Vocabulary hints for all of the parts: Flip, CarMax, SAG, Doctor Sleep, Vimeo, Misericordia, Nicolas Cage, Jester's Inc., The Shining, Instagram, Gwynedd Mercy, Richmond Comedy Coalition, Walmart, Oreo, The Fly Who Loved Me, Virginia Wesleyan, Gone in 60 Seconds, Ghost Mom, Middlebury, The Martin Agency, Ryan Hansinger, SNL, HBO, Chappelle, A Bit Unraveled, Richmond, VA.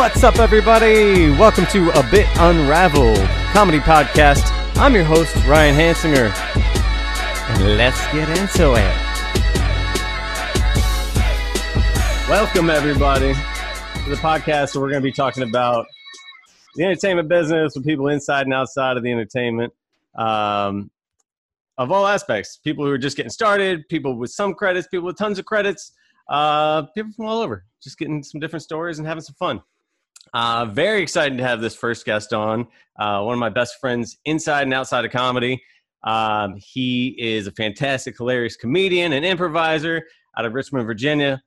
What's up, everybody? Welcome to A Bit Unraveled, comedy podcast. I'm your host, Ryan Hansinger, and let's get into it. Welcome, everybody, to the podcast where we're going to be talking about the entertainment business with people inside and outside of the entertainment of all aspects. People who are just getting started, people with some credits, people with tons of credits, people from all over, just getting some different stories and having some fun. Very excited to have this first guest on, one of my best friends inside and outside of comedy. He is a fantastic, hilarious comedian and improviser out of Richmond, Virginia.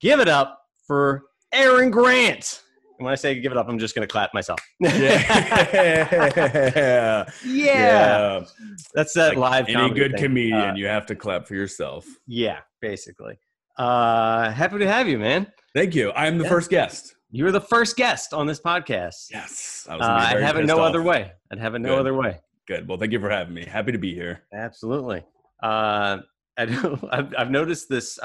Give it up for Aaron Grant. And when I say give it up, I'm just going to clap myself. Yeah. That's that, like, live comedy. Any good comedian, you have to clap for yourself. Yeah, basically. Happy to have you, man. Thank you. I'm the first guest. You were the first guest on this podcast. Yes. I'd have it no other way. I'd have it no other way. Good. Well, thank you for having me. Happy to be here. Absolutely. I've noticed this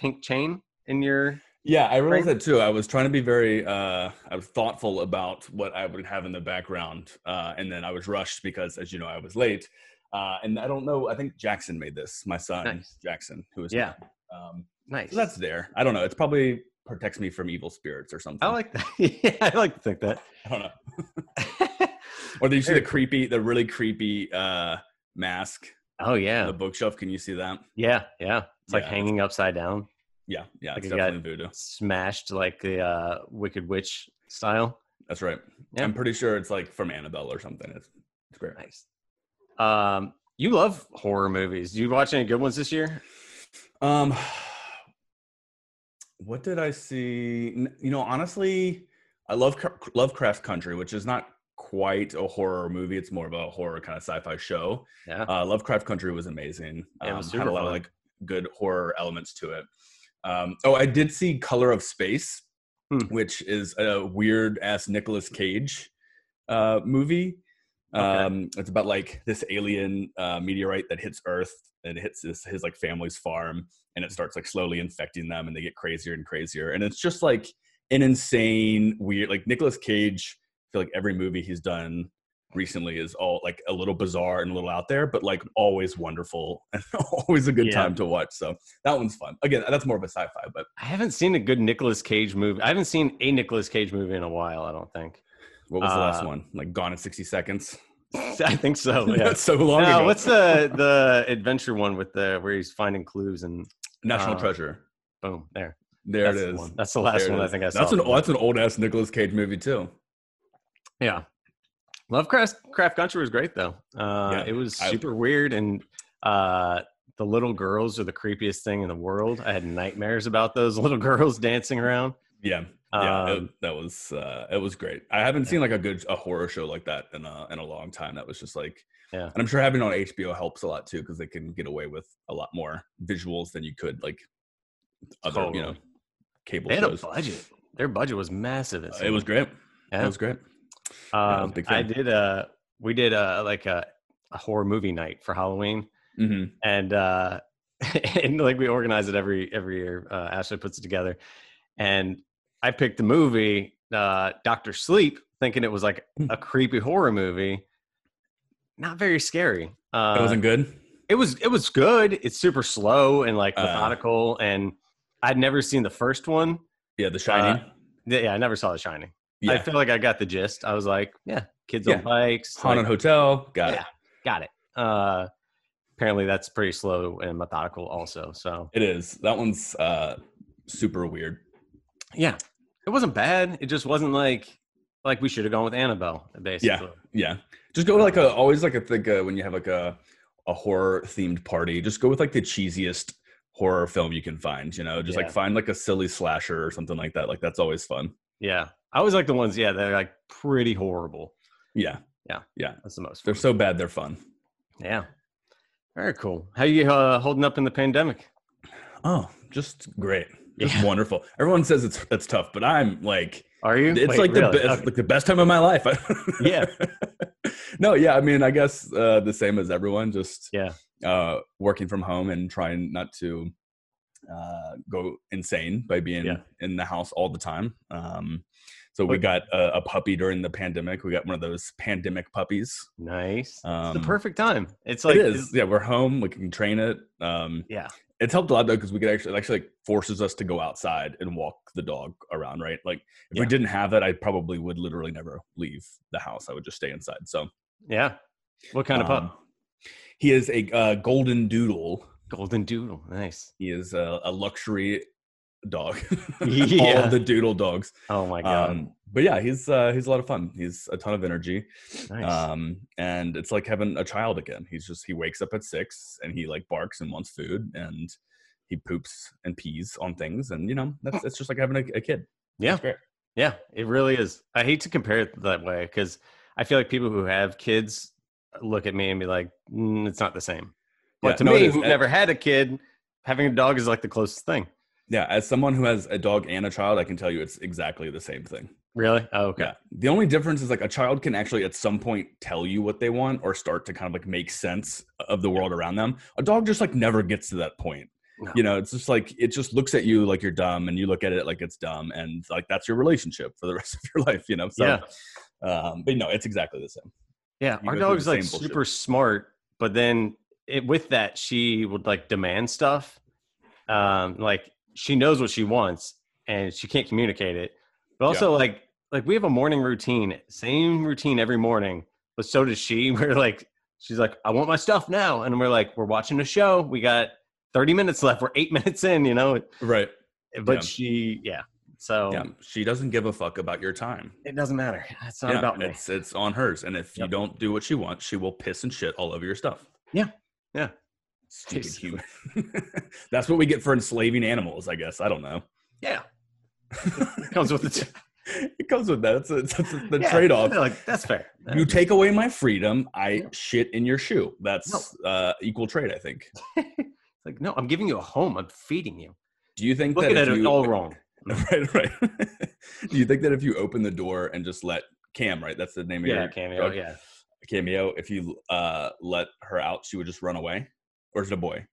pink chain in your... Yeah, I realized that too. I was trying to be very I was thoughtful about what I would have in the background. And then I was rushed because, as you know, I was late. And I don't know. I think Jackson made this, my son, Jackson, who is... Yeah. Nice. So that's there. I don't know. It's probably protects me from evil spirits or something. I like that. Yeah, I like to think that. I don't know. Or do you see the really creepy mask? Oh yeah. On the bookshelf. Can you see that? Yeah, yeah. It's like hanging upside down. Yeah, yeah. Like it's definitely voodoo. Smashed like the Wicked Witch style. That's right. Yeah. I'm pretty sure it's like from Annabelle or something. It's great. Nice. You love horror movies. Did you watch any good ones this year? What did I see? You know, honestly, I love Lovecraft Country, which is not quite a horror movie. It's more of a horror kind of sci-fi show. Yeah. Lovecraft Country was amazing. It was had a lot of like good horror elements to it. I did see Color of Space, which is a weird ass Nicolas Cage movie. It's about like this alien meteorite that hits Earth and hits his like family's farm, and it starts like slowly infecting them, and they get crazier and crazier. And it's just like an insane, weird, like Nicolas Cage. I feel like every movie he's done recently is all like a little bizarre and a little out there, but like always wonderful and always a good time to watch. So that one's fun. Again, that's more of a sci-fi, but I haven't seen a good Nicolas Cage movie. I haven't seen a Nicolas Cage movie in a while, I don't think. What was the last one? Like Gone in 60 Seconds? I think so. Yeah. That's so long ago. What's the adventure one with where he's finding clues and National Treasure? Boom. There it is. That's the last one I think I saw. That's an old ass Nicolas Cage movie too. Yeah. Lovecraft Country was great though. It was super weird, and the little girls are the creepiest thing in the world. I had nightmares about those little girls dancing around. Yeah. Yeah, it was great. I haven't seen like a horror show like that in a long time. That was just like, and I'm sure having it on HBO helps a lot too, because they can get away with a lot more visuals than you could like other cable shows. They had a budget. Their budget was massive. It was great. Yeah. It was great. We did like a horror movie night for Halloween, and like we organize it every year. Ashley puts it together, and I picked the movie Doctor Sleep, thinking it was like a creepy horror movie. Not very scary. That wasn't good? It was good. It's super slow and like methodical, and I'd never seen the first one. Yeah, The Shining. I never saw The Shining. Yeah. I feel like I got the gist. I was like, kids on bikes. Haunted hotel. Got it. Apparently that's pretty slow and methodical also. So it is. That one's super weird. Yeah, it wasn't bad. It just wasn't like we should have gone with Annabelle, basically. Yeah. Just go with when you have like a horror themed party, just go with like the cheesiest horror film you can find. You know, just like find like a silly slasher or something like that. Like that's always fun. Yeah, I always like the ones that are like pretty horrible. Yeah. That's the most fun. They're so bad they're fun. Yeah, very cool. How are you holding up in the pandemic? Oh, just great. Just wonderful. Everyone says it's tough, but I'm like, are you? It's the best time of my life. Yeah. No, I mean, I guess the same as everyone. Just working from home and trying not to go insane by being in the house all the time. So we got a puppy during the pandemic. We got one of those pandemic puppies. Nice. It's the perfect time. It's like it is. Yeah, we're home. We can train it. Yeah. It's helped a lot though, because we could actually like forces us to go outside and walk the dog around, right? Like if we didn't have that, I probably would literally never leave the house. I would just stay inside. So yeah. What kind of pup? He is a golden doodle. Golden doodle. Nice. He is a luxury dog. All of the doodle dogs. Oh my god. But yeah, he's a lot of fun. He's a ton of energy. Nice. And it's like having a child again. He wakes up at 6 and he like barks and wants food and he poops and pees on things, and you know, it's just like having a kid. Yeah. Yeah, it really is. I hate to compare it that way because I feel like people who have kids look at me and be like, it's not the same. But to me, who've never had a kid, having a dog is like the closest thing. Yeah, as someone who has a dog and a child, I can tell you it's exactly the same thing. Really? Oh, okay. Yeah. The only difference is like a child can actually at some point tell you what they want or start to kind of like make sense of the world around them. A dog just like never gets to that point. No. You know, it's just like, it just looks at you like you're dumb and you look at it like it's dumb. And like, that's your relationship for the rest of your life, you know? So, yeah. But no, it's exactly the same. Yeah. Our dog's like super smart, but then with that, she would like demand stuff. Like, she knows what she wants and she can't communicate it. But also like we have a morning routine, same routine every morning, but so does she. She's like, I want my stuff now. And we're like, we're watching a show. We got 30 minutes left. We're 8 minutes in, you know? Right. But she doesn't give a fuck about your time. It doesn't matter. It's not about me. It's on hers. And if you don't do what she wants, she will piss and shit all over your stuff. Yeah. Yeah. Stupid human. That's what we get for enslaving animals, I guess. I don't know. Yeah. It comes with it. It comes with that. It's the trade-off. Like, that's fair. You take away my freedom, I shit in your shoe. That's equal trade, I think. It's like, no, I'm giving you a home. I'm feeding you. Do you think that if you, all wrong. Right. Do you think that if you open the door and just let Cam, right? That's the name of your Cameo. Dog? Yeah. Cameo. If you let her out, she would just run away. Or is it a boy?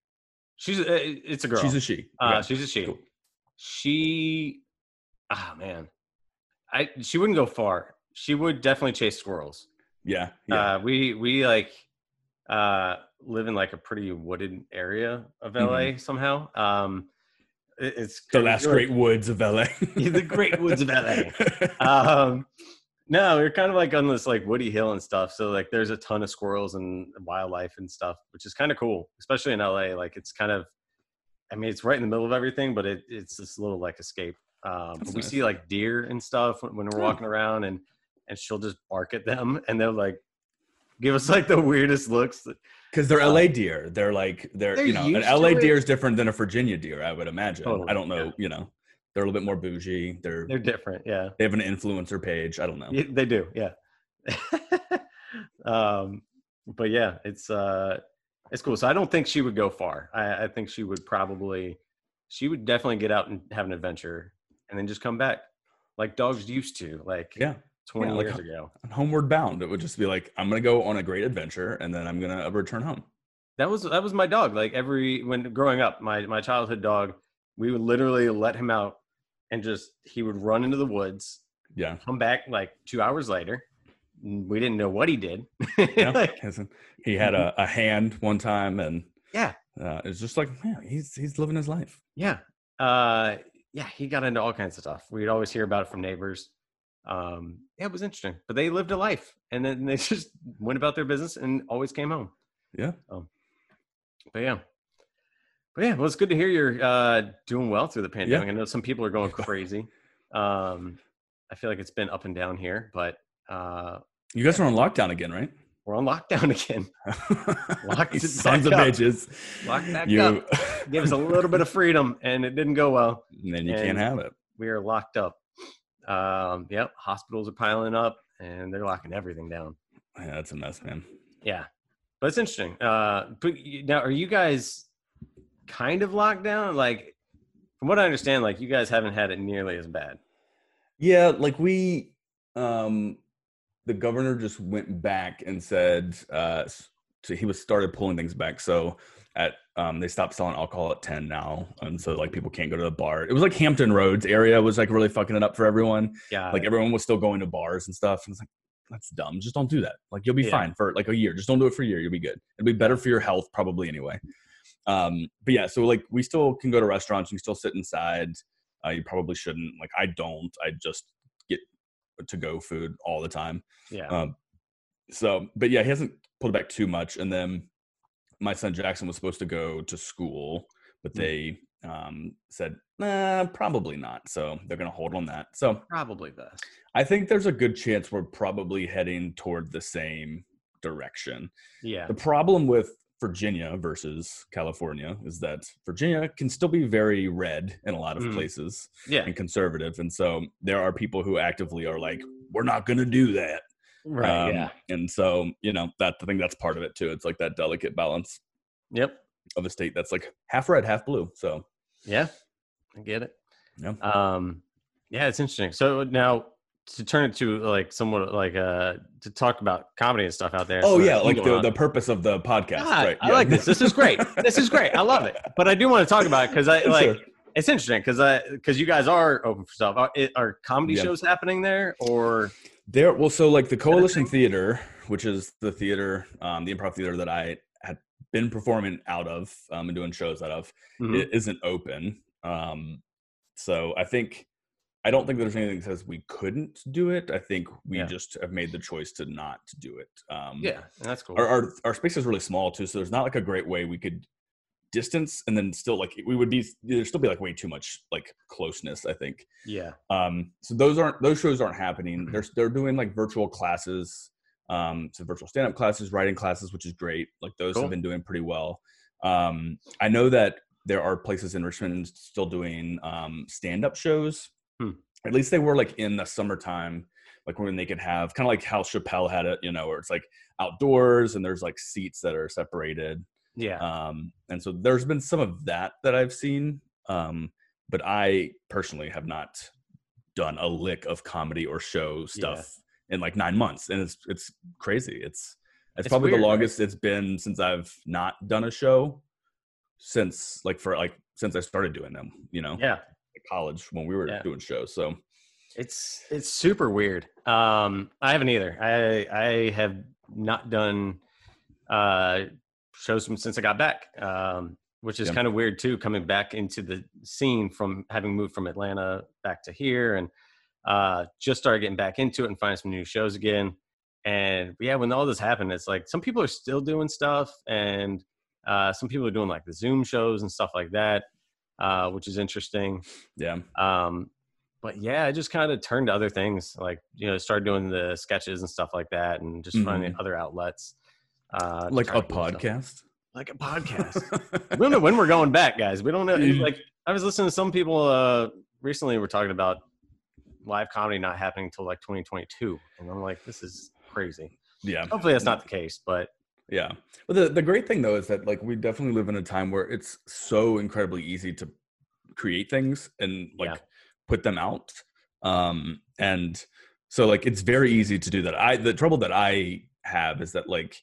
It's a girl. She's a she. She's a she. Cool. She wouldn't go far. She would definitely chase squirrels. Yeah. We live in like a pretty wooded area of LA somehow. It's the last great woods of LA. The great woods of LA. No, we're kind of like on this like woody hill and stuff. So like there's a ton of squirrels and wildlife and stuff, which is kind of cool, especially in LA. Like it's kind of, I mean, it's right in the middle of everything, but it's this little like escape. We see like deer and stuff when we're walking around and she'll just bark at them and they'll like give us like the weirdest looks. Because they're LA deer. They're like, they're you know, an LA deer is different than a Virginia deer, I would imagine. Totally, I don't know, you know. They're a little bit more bougie. They're different, yeah. They have an influencer page. I don't know. Yeah, they do, yeah. But yeah, it's cool. So I don't think she would go far. I think she would definitely get out and have an adventure, and then just come back, like dogs used to, like 20 years ago. Homeward bound. It would just be like, I'm gonna go on a great adventure, and then I'm gonna return home. That was my dog. Like when growing up, my childhood dog. We would literally let him out and he would run into the woods. Yeah. Come back like 2 hours later. We didn't know what he did. Yeah. He had a hand one time and it was just like, man, he's living his life. Yeah. He got into all kinds of stuff. We'd always hear about it from neighbors. It was interesting, but they lived a life and then they just went about their business and always came home. Yeah. But yeah, well, it's good to hear you're doing well through the pandemic. I know some people are going crazy. I feel like it's been up and down here, but... you guys are on lockdown again, right? We're on lockdown again. Locked sons of bitches. Locked that up. Give us a little bit of freedom, and it didn't go well. And then you can't have it. We are locked up. Hospitals are piling up, and they're locking everything down. Yeah, that's a mess, man. Yeah, but it's interesting. But now, are you guys... kind of lockdown, like from what I understand, like you guys haven't had it nearly as bad. Yeah, like we the governor just went back and said he was started pulling things back. So at they stopped selling alcohol at 10 now, and so like people can't go to the bar. It was like Hampton Roads area was like really fucking it up for everyone. Yeah, like everyone was still going to bars and stuff, and it's like, that's dumb. Just don't do that. Like you'll be fine for like a year. Just don't do it for a year. You'll be good. It'll be better for your health probably anyway. But yeah, so like we still can go to restaurants. You can still sit inside. You probably shouldn't. Like I don't. I just get to-go food all the time. Yeah. So, but yeah, he hasn't pulled back too much. And then my son Jackson was supposed to go to school, but they said, nah, probably not. So they're going to hold on that. So probably best. I think there's a good chance we're probably heading toward the same direction. Yeah. The problem with Virginia versus California is that Virginia can still be very red in a lot of places and conservative. And so there are people who actively are like, we're not going to do that. Right. Yeah. And so, you know, that I think that's part of it too. It's like that delicate balance of a state that's like half red, half blue. So yeah, I get it. Yeah. Yeah, it's interesting. So now to turn it to like somewhat like to talk about comedy and stuff out there. Oh so yeah, like the purpose of the podcast. God, right. Yeah. I like this. This is great. This is great. I love it. But I do want to talk about it because I like it's interesting because you guys are open for stuff. Are comedy shows happening there or? There, well, so like the Coalition Theater, which is the theater, the improv theater that I had been performing out of and doing shows out of, it isn't open. So I don't think there's anything that says we couldn't do it. I think we just have made the choice to not do it. Yeah, that's cool. Our space is really small too, so there's not like a great way we could distance and then still like we would be there'd still be like way too much like closeness, I think. So those shows aren't happening. They're doing like virtual classes, so virtual stand-up classes, writing classes, which is great. Like those have been doing pretty well. I know that there are places in Richmond still doing stand-up shows. At least they were like in the summertime, like when they could have kind of like how Chappelle had it, you know, where it's like outdoors and there's like seats that are separated. Yeah. And so there's been some of that I've seen. But I personally have not done a lick of comedy or show stuff in like 9 months. And it's crazy. It's probably weird, the longest it's been since I've not done a show since I started doing them, you know? Yeah. At college when we were doing shows. So it's super weird. I haven't either. I have not done shows from since I got back, which is kind of weird too, coming back into the scene from having moved from Atlanta back to here and just started getting back into it and finding some new shows again. And yeah, when all this happened, it's like some people are still doing stuff and some people are doing like the Zoom shows and stuff like that, which is interesting. Yeah. But yeah, I just kind of turned to other things, like, you know, started doing the sketches and stuff like that and just finding other outlets. Like a podcast. We don't know when we're going back, guys. We don't know. Like I was listening to some people recently were talking about live comedy not happening until like 2022. And I'm like, this is crazy. Yeah. Hopefully that's not the case, but yeah. But the great thing though is that like we definitely live in a time where it's so incredibly easy to create things and like put them out. And so like it's very easy to do that. The trouble that I have is that like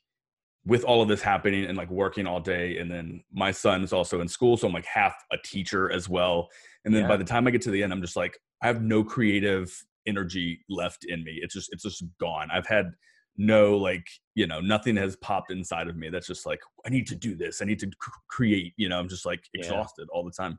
with all of this happening and like working all day, and then my son is also in school, so I'm like half a teacher as well. And then by the time I get to the end, I'm just like, I have no creative energy left in me. It's just gone. I've had no, like, you know, nothing has popped inside of me. That's just like, I need to do this. I need to create, you know, I'm just like exhausted all the time.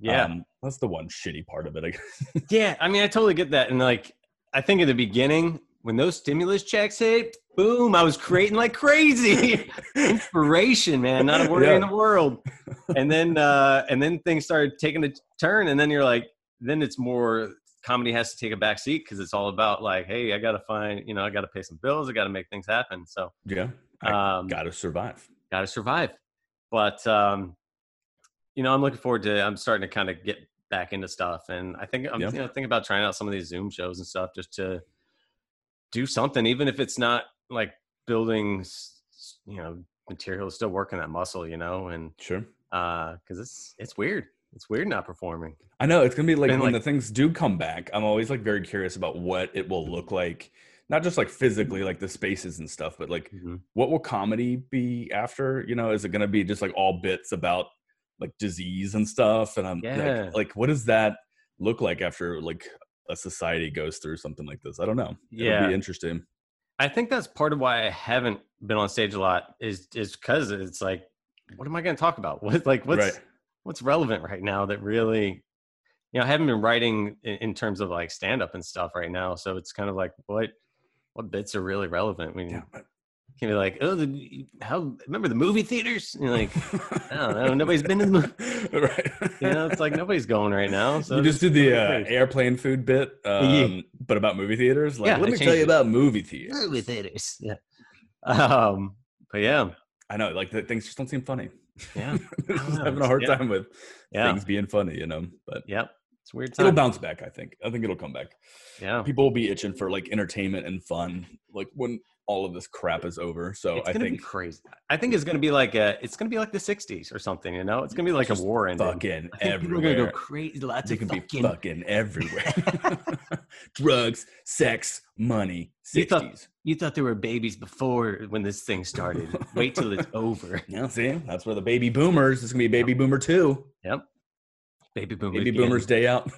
Yeah. That's the one shitty part of it, I guess. Yeah. I mean, I totally get that. And like, I think in the beginning, when those stimulus checks hit, boom, I was creating like crazy. Inspiration, man, not a worry in the world. And then things started taking a turn, and then you're like, then it's more comedy has to take a back seat because it's all about like, hey, I gotta find, you know, I gotta pay some bills, I gotta make things happen. So yeah, I gotta survive. But you know, I'm looking forward to, I'm starting to kind of get back into stuff, and I think I'm you know, thinking about trying out some of these Zoom shows and stuff just to do something, even if it's not like building, you know, material, still working that muscle, you know, and sure. Cause it's weird. It's weird not performing. I know it's going to be like when the things do come back, I'm always like very curious about what it will look like not just like physically, like the spaces and stuff, but like what will comedy be after? You know, is it going to be just like all bits about like disease and stuff? And I'm like, what does that look like after like a society goes through something like this? I don't know. It'll be interesting. I think that's part of why I haven't been on stage a lot is because it's like, what am I going to talk about? What's relevant right now that really, you know, I haven't been writing in terms of like stand up and stuff right now. So it's kind of like, what bits are really relevant? We can be like, oh, remember the movie theaters? And you're like, I don't know. Nobody's been in the movie. You know, it's like nobody's going right now. So you just did the airplane food bit, but about movie theaters. Like, let me tell you about movie theaters. Movie theaters. Yeah. But yeah. I know, like the things just don't seem funny. Yeah. Having a hard time with things being funny, you know. But it's a weird time. It'll bounce back, I think. I think it'll come back. Yeah. People will be itching for like entertainment and fun, like when all of this crap is over. So I think crazy. I think it's gonna be like the 60s or something, you know? It's gonna be like just a war ending. Fucking everywhere. People are gonna go crazy. Lots of fucking. Fucking everywhere. Drugs, sex, money, 60s. You thought there were babies before when this thing started. Wait till it's over. Yeah, see? That's where the baby boomers. It's going to be baby boomer too. Yep. Baby boomer. Baby again. Boomers day out.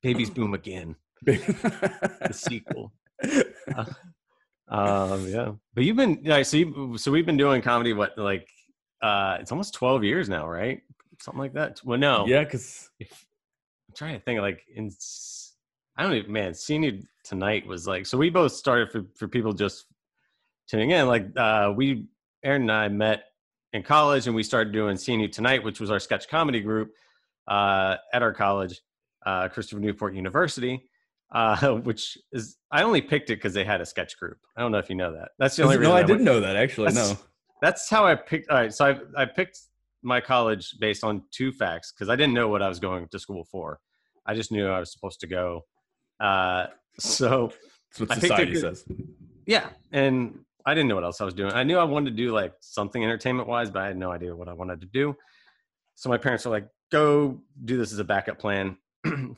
Babies boom again. The sequel. Yeah. But you've been, so we've been doing comedy, what, like, it's almost 12 years now, right? Something like that. Well, no. Yeah, because I'm trying to think, like, Senior Tonight was like, so we both started for people just tuning in. Like Aaron and I met in college and we started doing Senior Tonight, which was our sketch comedy group at our college, Christopher Newport University, which is, I only picked it because they had a sketch group. I don't know if you know that. That's the only reason. No, I didn't know that actually. No. That's how I picked. All right. So I picked my college based on two facts because I didn't know what I was going to school for. I just knew I was supposed to go. So that's what society says. Yeah. And I didn't know what else I was doing. I knew I wanted to do like something entertainment wise, but I had no idea what I wanted to do. So my parents were like, go do this as a backup plan. I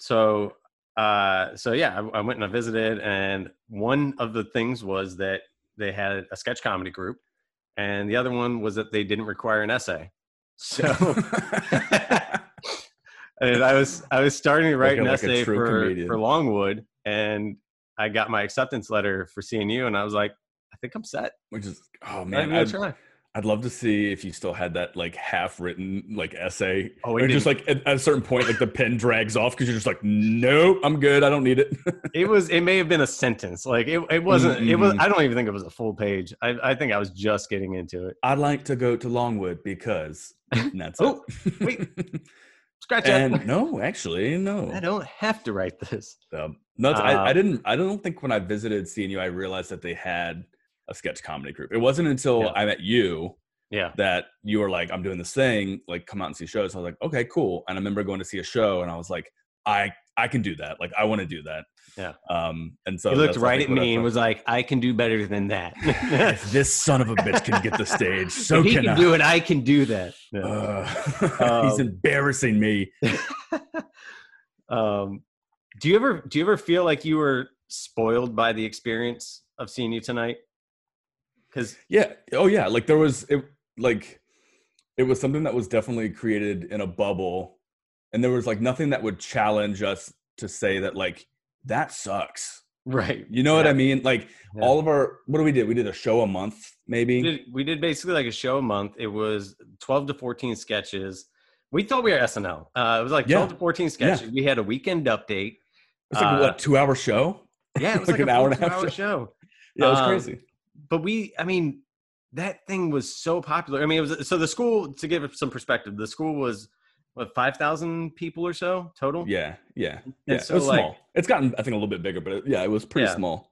went and I visited, and one of the things was that they had a sketch comedy group and the other one was that they didn't require an essay. So and I was starting to write an essay for Longwood, and I got my acceptance letter for CNU, and I was like, I think I'm set. Which is, oh man, I'd love to see if you still had that like half written like essay, just like at a certain point, like the pen drags off because you're just like, nope, I'm good, I don't need it. It may have been a sentence, like it wasn't. Mm-hmm. It was. I don't even think it was a full page. I think I was just getting into it. I'd like to go to Longwood because that's it. Wait. Scratch that. No, actually, no. I don't have to write this. I didn't. I don't think when I visited CNU, I realized that they had a sketch comedy group. It wasn't until I met you, that you were like, "I'm doing this thing. Like, come out and see shows." So I was like, "Okay, cool." And I remember going to see a show, and I was like, "I can do that. Like, I want to do that." Yeah. And so he looked right at me and was like, "I can do better than that." If this son of a bitch can get the stage, so can I. He can do it. I can do that. No. He's embarrassing me. Do you ever feel like you were spoiled by the experience of Seeing You Tonight? Because like there was it was something that was definitely created in a bubble, and there was like nothing that would challenge us to say that like, that sucks. Right. You know what I mean? Like all of our, what do we do? We did a show a month, maybe. We did basically like a show a month. It was 12 to 14 sketches. We thought we were SNL. It was like 12 to 14 sketches. Yeah. We had a weekend update. It's like a 2 hour show. Yeah. It was like an hour and a half show. Yeah. It was crazy. But that thing was so popular. I mean, the school, to give it some perspective, the school was, what, 5,000 people or so total? Yeah. So it was small. It's gotten, I think, a little bit bigger, but it was pretty small.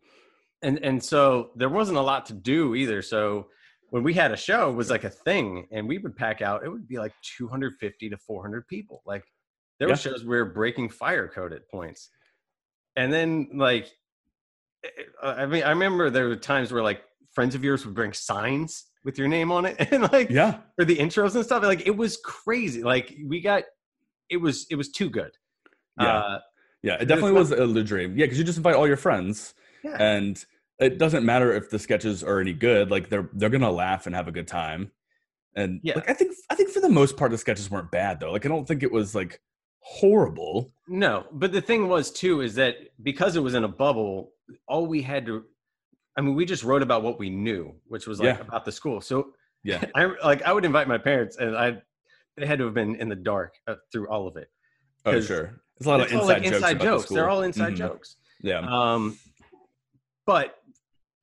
And so there wasn't a lot to do either. So when we had a show, it was like a thing, and we would pack out. It would be like 250 to 400 people. Like there were shows we were breaking fire code at points. And then like, I mean, I remember there were times where like friends of yours would bring signs with your name on it, and like for the intros and stuff, like it was crazy. Like it was too good. It definitely was a dream. Yeah, because you just invite all your friends, Yeah. And it doesn't matter if the sketches are any good. Like they're going to laugh and have a good time. And yeah. Like, I think for the most part, the sketches weren't bad though. Like, I don't think it was like horrible. No, but the thing was too, is that because it was in a bubble, all we had to, I mean, we just wrote about what we knew, which was like about the school. So yeah, I would invite my parents and they had to have been in the dark through all of it. Oh, sure. It's a lot of inside jokes. They're all inside jokes. Yeah. But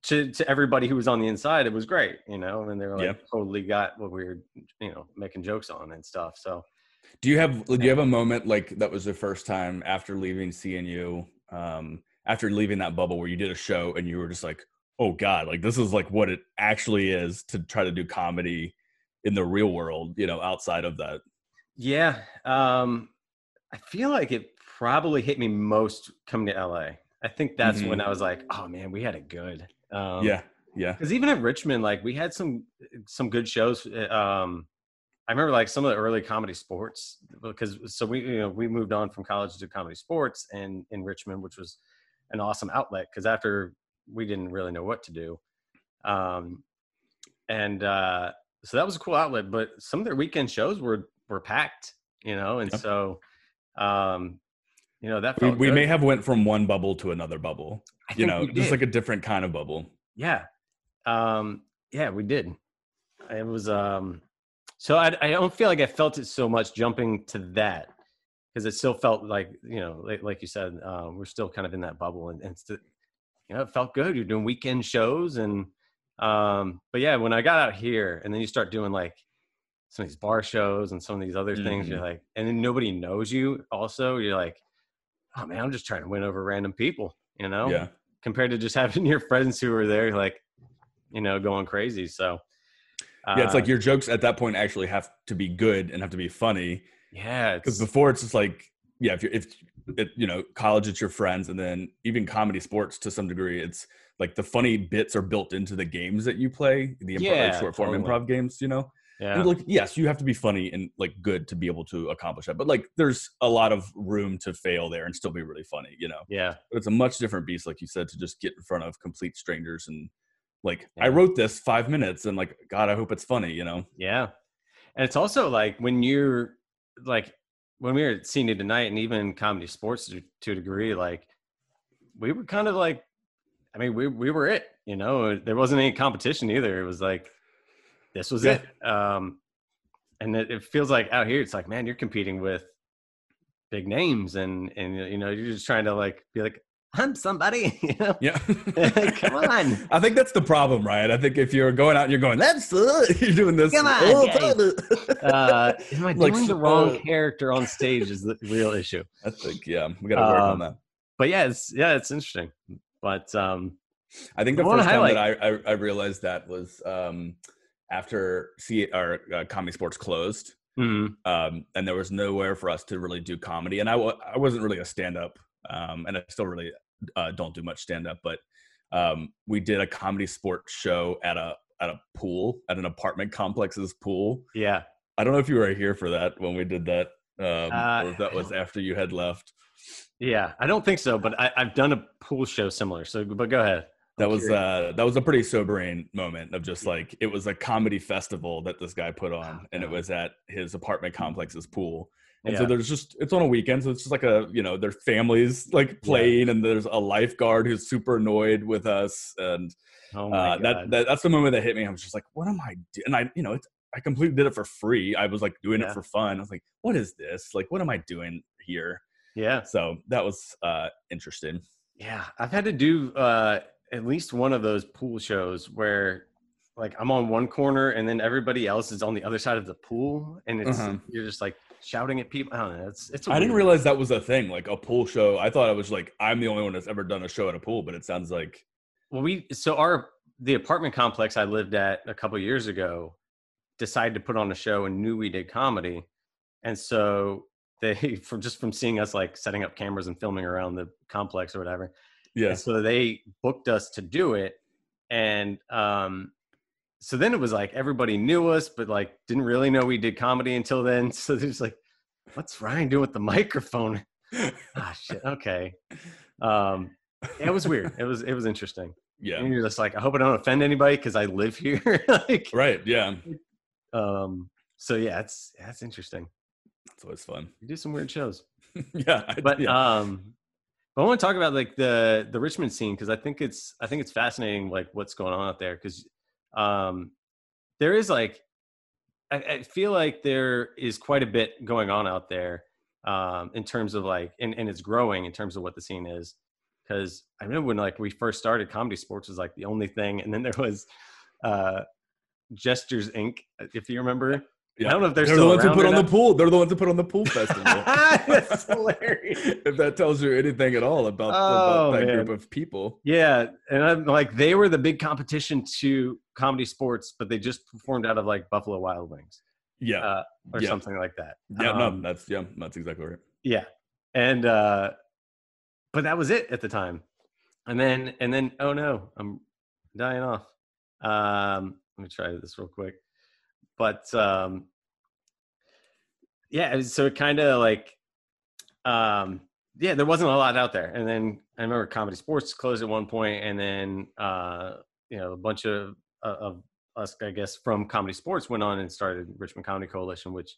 to everybody who was on the inside, it was great, you know, and they were like totally got what we were, you know, making jokes on and stuff. So do you have a moment like that was the first time after leaving CNU, after leaving that bubble where you did a show and you were just like, oh God, like this is like what it actually is to try to do comedy in the real world, you know, outside of that? Yeah. I feel like it probably hit me most coming to LA. I think that's when I was like, oh man, we had it good. Yeah. Because even at Richmond, like we had some good shows. I remember like some of the early Comedy Sports, because so we moved on from college to Comedy Sports and in Richmond, which was an awesome outlet because after we didn't really know what to do. So that was a cool outlet, but some of their weekend shows were packed, you know? And so, you know, that felt we may have went from one bubble to another bubble, you know, just like a different kind of bubble. Yeah. Yeah, we did. It was, so I don't feel like I felt it so much jumping to that because it still felt like, you know, like you said, we're still kind of in that bubble and still, you know, it felt good. You're doing weekend shows and, but yeah, when I got out here and then you start doing like some of these bar shows and some of these other things, you're like, and then nobody knows you also, you're like, oh man, I'm just trying to win over random people, you know, compared to just having your friends who are there, like, you know, going crazy. So yeah, it's like your jokes at that point actually have to be good and have to be funny. Yeah. Cause before it's just like, yeah, if you know, college, it's your friends. And then even Comedy Sports to some degree, it's like the funny bits are built into the games that you play, the like short form improv games, you know? Yeah. And like, yes, you have to be funny and like good to be able to accomplish that. But like, there's a lot of room to fail there and still be really funny, you know? Yeah. But it's a much different beast, like you said, to just get in front of complete strangers and like, I wrote this 5 minutes and like, God, I hope it's funny, you know? Yeah. And it's also like when you're like, when we were at Senior Tonight and even Comedy Sports to a degree, like we were kind of like, I mean, we were it, you know, there wasn't any competition either. It was like, this was it. And it feels like out here, it's like, man, you're competing with big names and, you know, you're just trying to like, be like, I'm somebody, you know? Yeah. Come on. I think that's the problem, Ryan. I think if you're going out and you're going, that's you're doing this. Come on, am I doing the wrong character on stage is the real issue. I think, yeah, we got to work on that. But yeah, it's interesting. But I think the first time that I realized that was after Comedy Sports closed, and there was nowhere for us to really do comedy. And I wasn't really a stand-up, and I still really don't do much stand-up. But we did a Comedy Sports show at a pool, at an apartment complex's pool. Yeah, I don't know if you were here for that when we did that, or if that was after you had left. Yeah, I don't think so, but I've done a pool show similar. So, but go ahead. That was a pretty sobering moment of just like, it was a comedy festival that this guy put on, and it was at his apartment complex's pool. And so there's just, it's on a weekend. So it's just like a, you know, their families like playing and there's a lifeguard who's super annoyed with us. And that's the moment that hit me. I was just like, what am I doing? And I, you know, I completely did it for free. I was like doing it for fun. I was like, what is this? Like, what am I doing here? Yeah. So that was interesting. Yeah. I've had to do at least one of those pool shows where like I'm on one corner and then everybody else is on the other side of the pool. And it's you're just like shouting at people. I don't know. I didn't realize that was a thing, like a pool show. I thought I was like, I'm the only one that's ever done a show at a pool, but it sounds like. Well, the apartment complex I lived at a couple of years ago decided to put on a show and knew we did comedy. And so they from seeing us like setting up cameras and filming around the complex or whatever. Yeah. And so they booked us to do it. And so then it was like, everybody knew us, but like, didn't really know we did comedy until then. So they're just like, what's Ryan doing with the microphone? Ah, shit. Okay. It was weird. It was interesting. Yeah. And you're just like, I hope I don't offend anybody because I live here. Like, right. Yeah. So yeah, that's interesting. That's always fun. You do some weird shows. Yeah. But I want to talk about like the Richmond scene, because I think it's fascinating, like what's going on out there, because there is like, I feel like there is quite a bit going on out there in terms of like, and it's growing in terms of what the scene is. Because I remember when like we first started, Comedy Sports was like the only thing, and then there was Jester's Inc., if you remember. Yeah. I don't know if they're still the ones who put on the pool. They're the ones who put on the pool festival. That's hilarious. If that tells you anything at all about that group of people. Yeah, and I'm like, they were the big competition to Comedy Sports, but they just performed out of like Buffalo Wild Wings. Yeah, or something like that. Yeah, that's exactly right. Yeah, and but that was it at the time, and then oh no, I'm dying off. Let me try this real quick. But yeah, so it kind of like, there wasn't a lot out there. And then I remember Comedy Sports closed at one point, and then a bunch of us, I guess, from Comedy Sports went on and started Richmond Comedy Coalition, which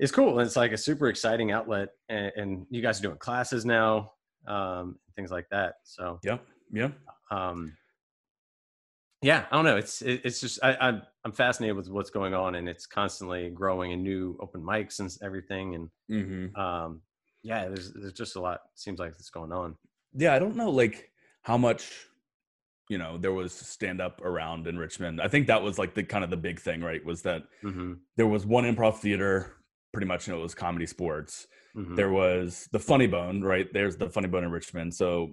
is cool. And it's like a super exciting outlet, and you guys are doing classes now, things like that. So yeah. Yeah, I don't know. It's just I'm fascinated with what's going on, and it's constantly growing, and new open mics and everything. And there's just a lot. Seems like that's going on. Yeah, I don't know like how much there was stand up around in Richmond. I think that was like the kind of the big thing, right? Was that there was one improv theater, pretty much, it was Comedy Sports. Mm-hmm. There was the Funny Bone, right? There's the Funny Bone in Richmond. So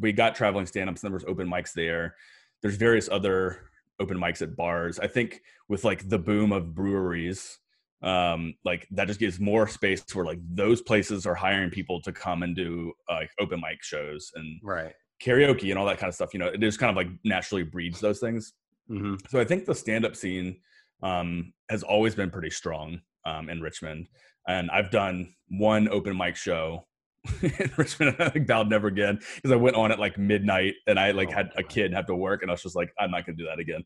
we got traveling stand ups. There was open mics there. There's various other open mics at bars. I think with like the boom of breweries, like that just gives more space where like those places are hiring people to come and do open mic shows and karaoke and all that kind of stuff. It just kind of like naturally breeds those things. Mm-hmm. So I think the stand-up scene has always been pretty strong in Richmond. And I've done one open mic show in Richmond, I think I'll never again, because I went on at like midnight and I like had a kid and have to work, and I was just like, I'm not gonna do that again.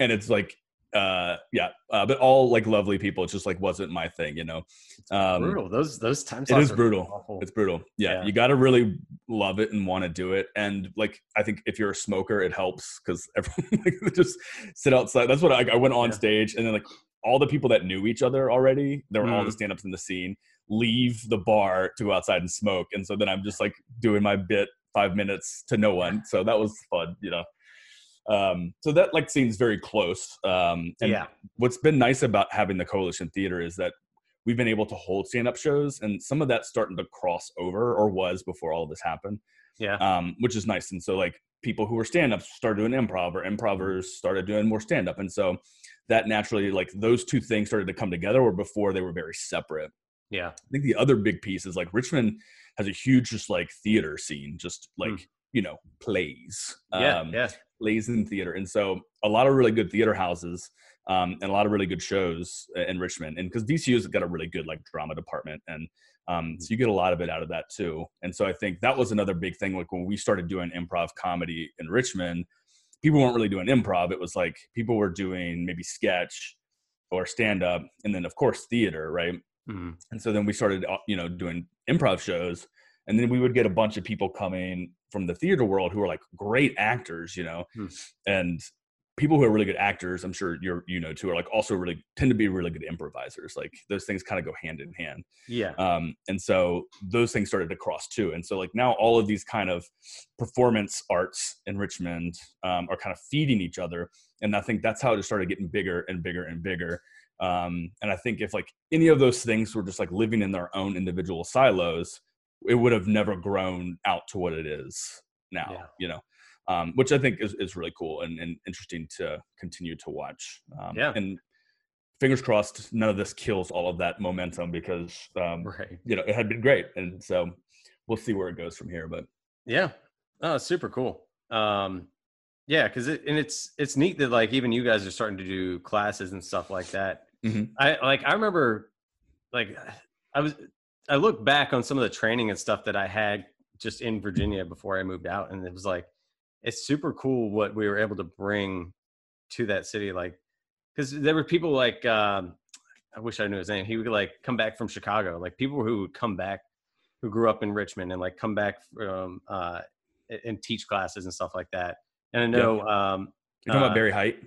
And it's like but all like lovely people, it just like wasn't my thing, brutal. Those times it is brutal. Awful. It's brutal. Yeah, you gotta really love it and want to do it. And like I think if you're a smoker, it helps, because everyone like just sit outside. That's what I went on stage, and then like all the people that knew each other already, there were all the stand-ups in the scene, leave the bar to go outside and smoke. And so then I'm just like doing my bit 5 minutes to no one. So that was fun, So that like seems very close. What's been nice about having the Coalition Theater is that we've been able to hold stand-up shows, and some of that's starting to cross over, or was before all of this happened. Yeah. Which is nice. And so like people who were stand-ups started doing improv, or improvers started doing more stand-up. And so that naturally, like those two things started to come together, where before they were very separate. Yeah. I think the other big piece is like Richmond has a huge, just like theater scene, just like, plays, plays in theater. And so a lot of really good theater houses and a lot of really good shows in Richmond. And cause DCU's got a really good like drama department. And so you get a lot of it out of that too. And so I think that was another big thing. Like when we started doing improv comedy in Richmond, people weren't really doing improv. It was like people were doing maybe sketch or stand up, and then of course theater, right? Mm-hmm. And so then we started, doing improv shows, and then we would get a bunch of people coming from the theater world who were like great actors, and people who are really good actors, I'm sure you're too, are like also really tend to be really good improvisers. Like those things kind of go hand in hand. Yeah. And so those things started to cross too. And so like now all of these kind of performance arts in Richmond are kind of feeding each other. And I think that's how it just started getting bigger and bigger and bigger. And I think if like any of those things were just like living in their own individual silos, it would have never grown out to what it is now, which I think is really cool and interesting to continue to watch. And fingers crossed, none of this kills all of that momentum, because, it had been great. And so we'll see where it goes from here, but yeah. Oh, super cool. Yeah, because it's neat that like even you guys are starting to do classes and stuff like that. Mm-hmm. I remember, I look back on some of the training and stuff that I had just in Virginia before I moved out. And it was like, it's super cool what we were able to bring to that city. Like, cause there were people like, I wish I knew his name. He would like come back from Chicago, like people who would come back, who grew up in Richmond and like come back from, and teach classes and stuff like that. And I know, you're talking about Barry Height.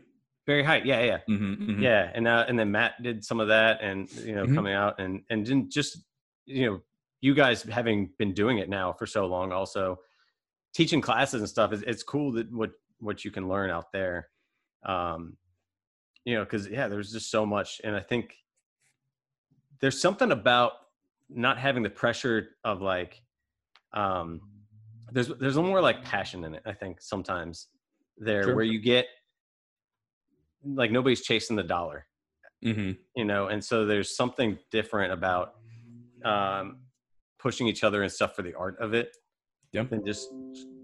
Barry Height. Yeah. Yeah. Mm-hmm, mm-hmm. Yeah. And then Matt did some of that and, you know, mm-hmm. coming out and didn't just, you know, you guys having been doing it now for so long, also teaching classes and stuff, it's cool that what you can learn out there. You know, cause yeah, there's just so much. And I think there's something about not having the pressure of like, there's a more like passion in it. I think sometimes there sure. where you get like, nobody's chasing the dollar, mm-hmm. you know? And so there's something different about, pushing each other and stuff for the art of it. Yep. Than just,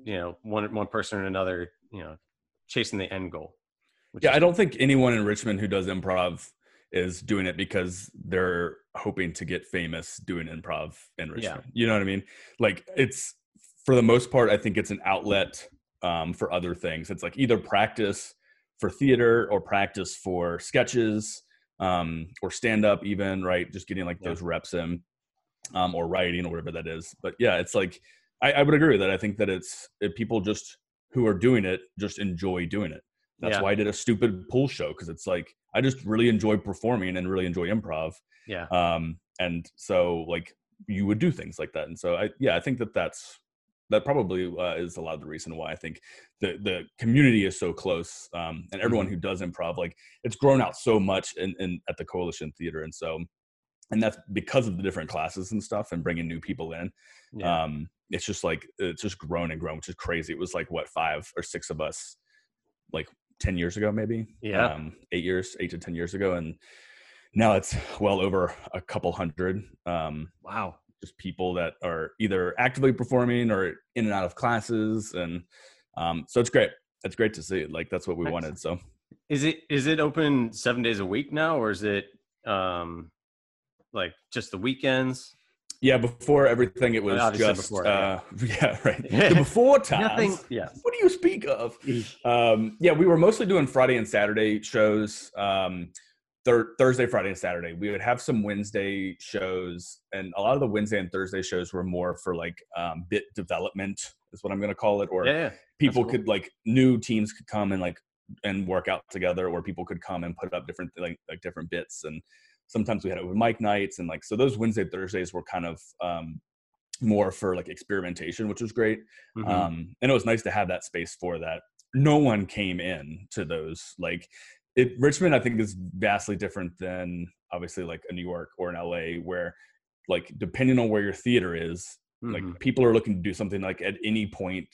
you know, one person or another, you know, chasing the end goal. Yeah. I don't think anyone in Richmond who does improv is doing it because they're hoping to get famous doing improv in Richmond. Yeah. You know what I mean? Like it's, for the most part, I think it's an outlet for other things. It's like either practice for theater or practice for sketches or stand up even, right? Just getting like yeah. those reps in or writing or whatever that is. But yeah, it's like, I would agree with that. I think that it's people just who are doing it just enjoy doing it. That's yeah. why I did a stupid pool show because it's like I just really enjoy performing and really enjoy improv. Yeah. And so like you would do things like that, and so I think that probably is a lot of the reason why I think the community is so close and everyone who does improv, like it's grown out so much in at the Coalition Theater, and that's because of the different classes and stuff and bringing new people in. Yeah. It's just like it's just grown and grown, which is crazy. It was like what 5 or 6 of us, like 10 years ago, maybe. Yeah. 8 to 10 years ago. And now it's well over a couple hundred. Wow. Just people that are either actively performing or in and out of classes. And so it's great. It's great to see. Like that's what we wanted. So is it open 7 days a week now, or is it like just the weekends? Yeah, before everything, it was just before, yeah, right. The before times. Nothing, yeah. What do you speak of? Yeah, we were mostly doing Friday and Saturday shows. Thursday, Friday, and Saturday. We would have some Wednesday shows, and a lot of the Wednesday and Thursday shows were more for like bit development, is what I'm going to call it. Or yeah, people cool. could like new teams could come and like and work out together, or people could come and put up different like different bits and. Sometimes we had open mic nights and like, so those Wednesday, Thursdays were kind of more for like experimentation, which was great. Mm-hmm. And it was nice to have that space for that. No one came in to those. Like Richmond, I think is vastly different than obviously like a New York or an LA where like, depending on where your theater is, mm-hmm. like people are looking to do something like at any point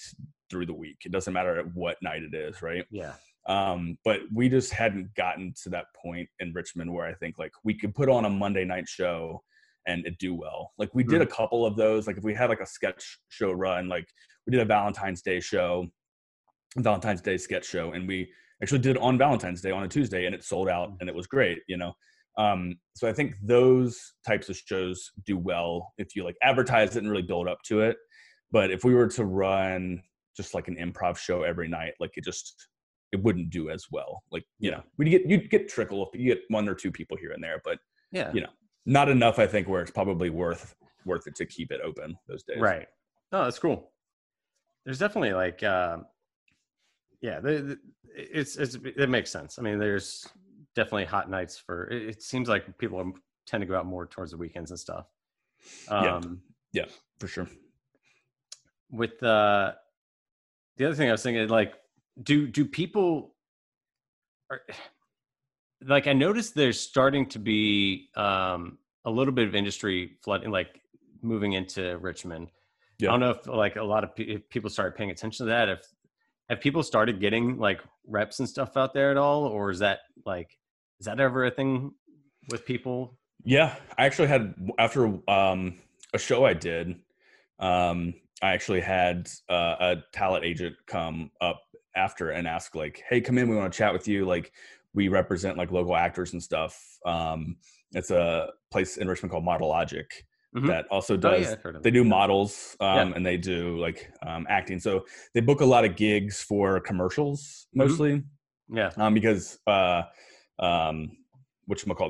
through the week. It doesn't matter at what night it is. Right. Yeah. But we just hadn't gotten to that point in Richmond where I think like we could put on a Monday night show and it'd do well. Like we did a couple of those, like if we had like a sketch show run, like we did a Valentine's Day sketch show. And we actually did on Valentine's Day on a Tuesday and it sold out and it was great, you know? So I think those types of shows do well if you like advertise it and really build up to it. But if we were to run just like an improv show every night, like it wouldn't do as well. Like, you know, you'd get trickle if you get 1 or 2 people here and there, but yeah, you know, not enough, I think, where it's probably worth it to keep it open those days. Right. No, that's cool. There's definitely like, yeah, it makes sense. I mean, there's definitely hot nights for, it seems like people tend to go out more towards the weekends and stuff. Yeah, for sure. With, the other thing I was thinking, like, Do people are, like I noticed there's starting to be a little bit of industry flooding, like moving into Richmond. Yeah. I don't know if like a lot of people started paying attention to that. Have people started getting like reps and stuff out there at all, or is that ever a thing with people? Yeah, I actually had after a show I did. I actually had a talent agent come up after and ask like, hey, come in, we want to chat with you, like we represent like local actors and stuff. It's a place in Richmond called Model Logic. that also does, they do models and they do like acting. So they book a lot of gigs for commercials mostly. Yeah. Because whatchamacallit,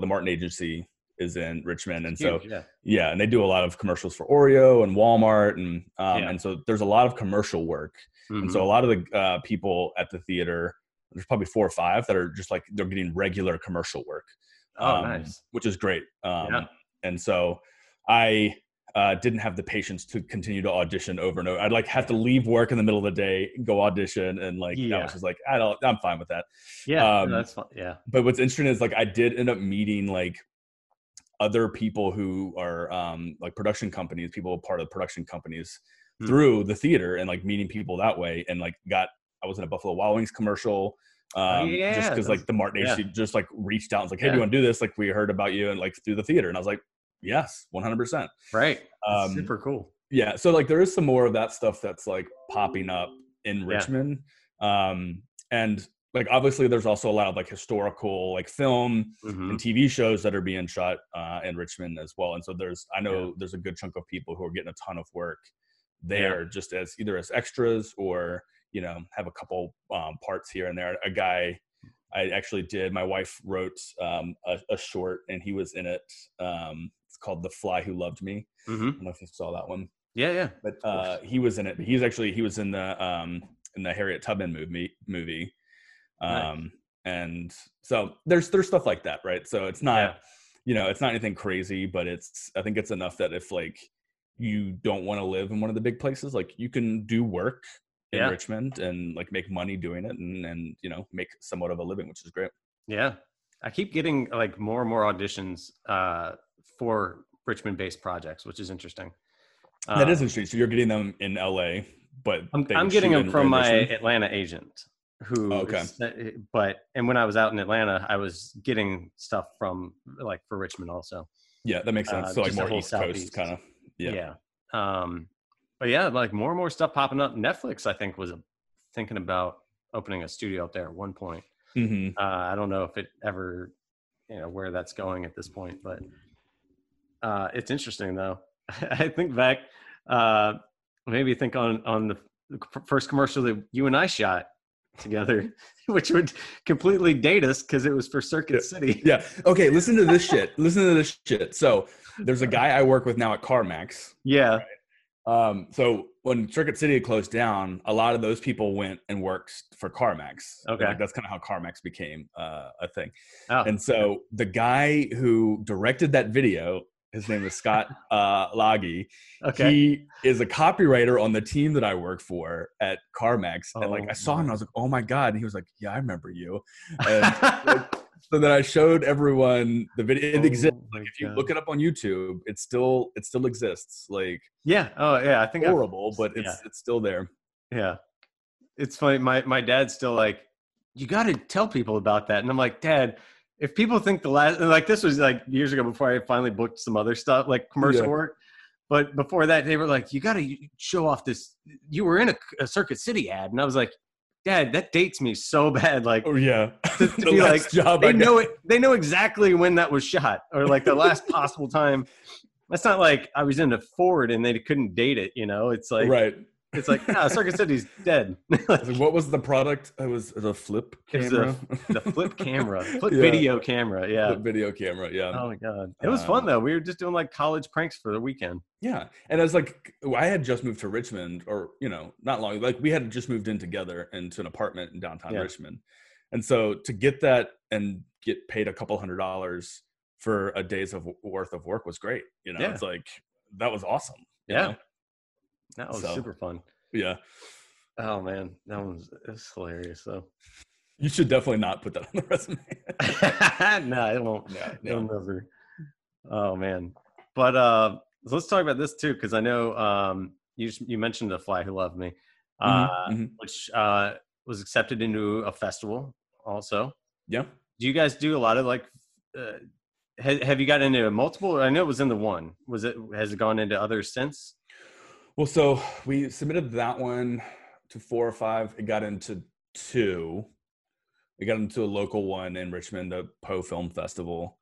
the Martin Agency is in Richmond. And huge, so, yeah, and they do a lot of commercials for Oreo and Walmart. And and so there's a lot of commercial work. And so a lot of the people at the theater, there's probably 4 or 5 that are just like, they're getting regular commercial work, which is great. And so I didn't have the patience to continue to audition over and over. I'd like have to leave work in the middle of the day, go audition. And like, I was just like, I'm fine with that. Yeah, that's fine. Yeah. But what's interesting is like, I did end up meeting like other people who are like production companies, people part of production companies through the theater, and like meeting people that way. And like I was in a Buffalo Wild Wings commercial just because like the Martin Agency just like reached out and was like, hey, do you want to do this? Like we heard about you and like through the theater. And I was like, yes, 100%. Right. Super cool. Yeah. So like there is some more of that stuff that's like popping up in Richmond. And like, obviously there's also a lot of like historical, like film and TV shows that are being shot in Richmond as well. And so there's a good chunk of people who are getting a ton of work there just as either as extras or, you know, have a couple parts here and there. A guy I actually did, my wife wrote a short and he was in it. It's called The Fly Who Loved Me. I don't know if you saw that one. Yeah. But he was in it. He was in the Harriet Tubman movie. Nice. And so there's stuff like that, right? So it's not, you know, it's not anything crazy, but I think it's enough that if like you don't want to live in one of the big places, like you can do work in Richmond and like make money doing it and you know, make somewhat of a living, which is great. Yeah. I keep getting like more and more auditions for Richmond based projects, which is interesting. That is interesting. So you're getting them in LA, but I'm getting them from my Atlanta agent who, and when I was out in Atlanta, I was getting stuff from like for Richmond also. Yeah. That makes sense. So like more East Coast kind of. Yeah. But yeah, like more and more stuff popping up. Netflix, I think, was thinking about opening a studio up there at one point. I don't know if it ever, you know, where that's going at this point, but it's interesting though. I think back, maybe think on the first commercial that you and I shot together, which would completely date us because it was for Circuit City. Yeah. Okay. Listen to this shit. So there's a guy I work with now at CarMax. Yeah. Right? So when Circuit City closed down, a lot of those people went and worked for CarMax. Okay. Like that's kind of how CarMax became a thing. Oh. And so the guy who directed that video, his name is Scott Laggy. Okay. He is a copywriter on the team that I work for at CarMax. And like I saw him and I was like, oh my God. And he was like, yeah, I remember you. And like, so then I showed everyone the video. It exists. Like if you look it up on YouTube, it still exists. Like I think horrible, but it's still there. Yeah, it's funny. My dad's still like, you got to tell people about that, and I'm like, Dad, if people think this was like years ago before I finally booked some other stuff like commercial work, but before that they were like, you got to show off this. You were in a Circuit City ad, and I was like, Dad, that dates me so bad. Like, to be like, job they know it. They know exactly when that was shot, or like the last possible time. That's not like I was in a Ford and they couldn't date it. You know, it's like It's like, Circuit City's dead. What was the product? It was the Flip camera. The Flip camera, Flip video camera. Yeah, Flip video camera. Yeah. Oh my God, it was fun though. We were just doing like college pranks for the weekend. Yeah, and I was like, I had just moved to Richmond, or you know, not long. Like we had just moved in together into an apartment in downtown Richmond, and so to get that and get paid a couple $100 for a day's worth of work was great. You know, it's like that was awesome. You know? That was super fun. Yeah. Oh man, that was hilarious. So you should definitely not put that on the resume. No, it won't. It'll never. Oh man. But so let's talk about this too, because I know you mentioned The Fly Who Loved Me, which was accepted into a festival also. Yeah. Do you guys do a lot of like? Have you gotten into multiple? I know it was in the one. Was it? Has it gone into others since? Well, so we submitted that one to 4 or 5. It got into 2. It got into a local one in Richmond, the Poe Film Festival.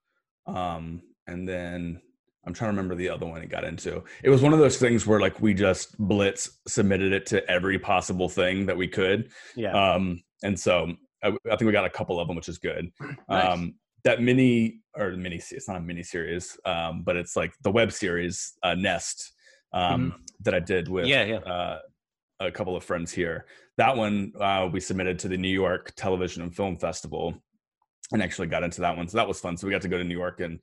And then I'm trying to remember the other one it got into. It was one of those things where like we just blitz submitted it to every possible thing that we could. Yeah. And so I think we got a couple of them, which is good. Nice. That mini, it's not a mini series, but it's like the web series Nest that I did with a couple of friends here. That one we submitted to the New York Television and Film Festival and actually got into that one. So that was fun. So we got to go to New York and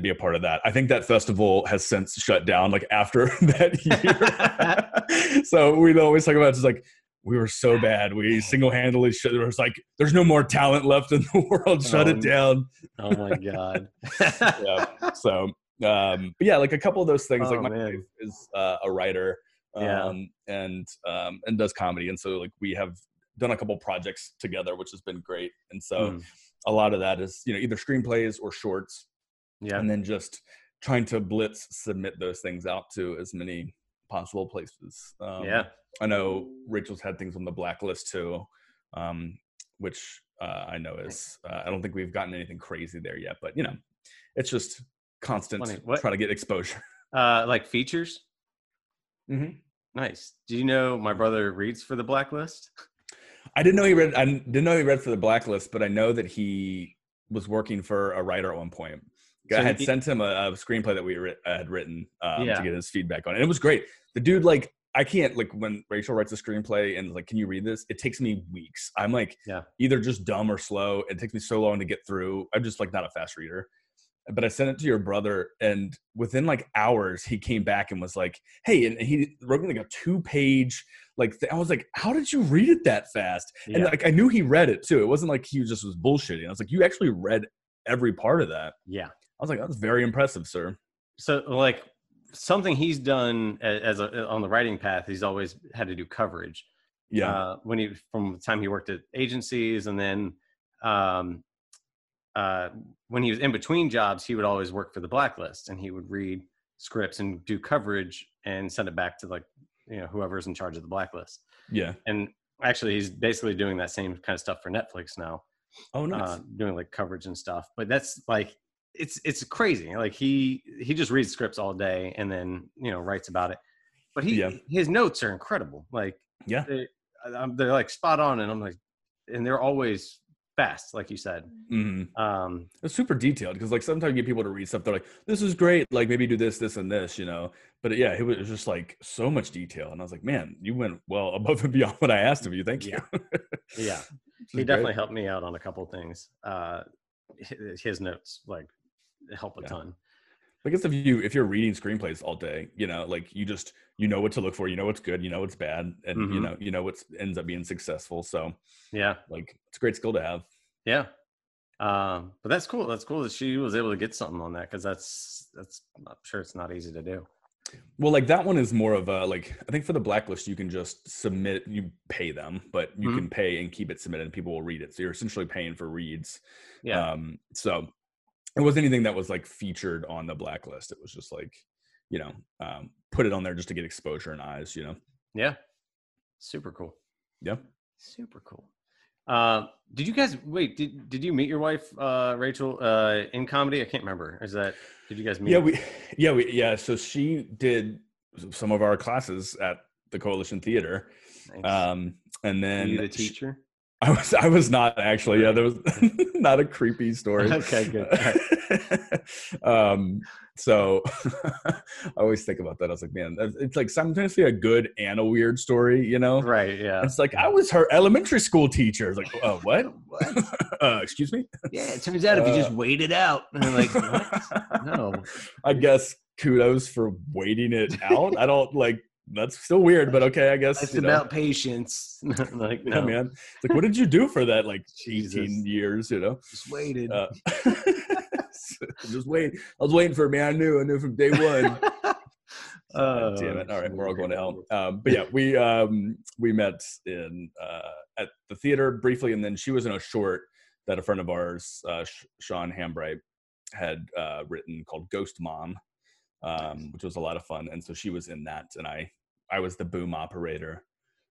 be a part of that. I think that festival has since shut down like after that year. So we'd always talk about it, just like, we were so bad. We single-handedly shut. There was like, there's no more talent left in the world. Shut it down. Oh my God. Yeah. So, but yeah, like a couple of those things, like my wife is a writer and does comedy. And so like we have done a couple projects together, which has been great. And so a lot of that is, you know, either screenplays or shorts. Yeah. And then just trying to blitz submit those things out to as many possible places. I know Rachel's had things on the blacklist too, which I know is, I don't think we've gotten anything crazy there yet, but you know, it's just constant trying to get exposure. Like features? Mm-hmm. Nice. Did you know my brother reads for the blacklist? I didn't know he read for the blacklist, but I know that he was working for a writer at one point. So I had sent him a screenplay that we had written to get his feedback on. And it was great. The dude, like, I can't, like, when Rachel writes a screenplay and, like, can you read this? It takes me weeks. I'm, like, either just dumb or slow. It takes me so long to get through. I'm just, like, not a fast reader. But I sent it to your brother, and within, like, hours, he came back and was like, hey, and he wrote, like, a two-page, like, I was like, how did you read it that fast? Yeah. And, like, I knew he read it, too. It wasn't like he just was bullshitting. I was like, you actually read every part of that. Yeah. I was like, that was very impressive, sir. So, like, something he's done as on the writing path, he's always had to do coverage. Yeah. From the time he worked at agencies, and then when he was in between jobs, he would always work for the blacklist, and he would read scripts and do coverage and send it back to, like, you know, whoever's in charge of the blacklist. Yeah. And actually, he's basically doing that same kind of stuff for Netflix now. Oh, nice. Doing, like, coverage and stuff. But that's, like, it's crazy. Like he just reads scripts all day and then, you know, writes about it, but his notes are incredible. Like, they're like spot on. And I'm like, and they're always fast. Like you said, it's super detailed. Cause like sometimes you get people to read stuff. They're like, this is great. Like maybe do this, this, and this, you know, but yeah, it was just like so much detail. And I was like, man, you went well above and beyond what I asked of you. Thank you. He definitely helped me out on a couple of things. His notes, like, help a ton. I guess if you're reading screenplays all day, you know, like you just, you know what to look for, you know what's good, you know what's bad, and you know what ends up being successful. So like it's a great skill to have. But that's cool. That's cool that she was able to get something on that, because that's I'm sure it's not easy to do. Well, like that one is more of a, like, I think for the blacklist, you can just submit, you pay them, but you can pay and keep it submitted and people will read it. So you're essentially paying for reads. Yeah. So it wasn't anything that was like featured on the blacklist. It was just like, you know, put it on there just to get exposure and eyes, you know? Yeah. Super cool. Yeah. Super cool. Did you guys did you meet your wife Rachel in comedy? I can't remember. Did you guys meet? Yeah, so she did some of our classes at the Coalition Theater. Nice. And then were you the teacher? I was not actually. Yeah, there was not a creepy story. Okay, good. So I always think about that. I was like, man, it's like sometimes a good and a weird story, you know? Right. Yeah. It's like I was her elementary school teacher. It's like, oh, what? Excuse me? Yeah. It turns out if you just wait it out, and I'm like, what? No. I guess kudos for waiting it out. I don't like. That's still weird, but okay, I guess. It's about patience. Like, no, yeah, man. It's like, what did you do for that, like, 18 years, you know? Just waited. Just wait. I was waiting for it, man. I knew from day one. Damn it. All right, we're all going to hell. But yeah, we met in at the theater briefly, and then she was in a short that a friend of ours, Sean Hambright, had written called Ghost Mom. Which was a lot of fun, and so she was in that, and I was the boom operator,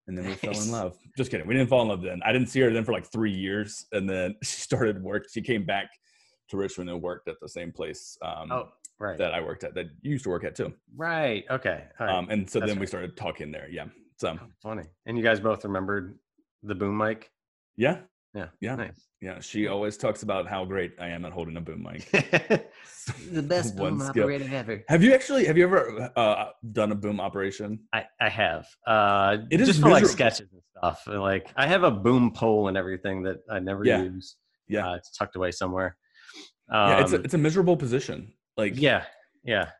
and then we fell in love. Just kidding, we didn't fall in love then. I didn't see her then for like 3 years, and then she came back to Richmond and worked at the same place right, that I worked at, that you used to work at too. Right. Okay. All right. And so That's then we started talking there. Yeah. So funny. And you guys both remembered the boom mic? Yeah. Yeah. Yeah. Nice. Yeah. She always talks about how great I am at holding a boom mic. The best boom operator ever. Have you ever done a boom operation? I have. It is just for like sketches and stuff. Like I have a boom pole and everything that I never use. Yeah. It's tucked away somewhere. Yeah, it's a miserable position. Like yeah.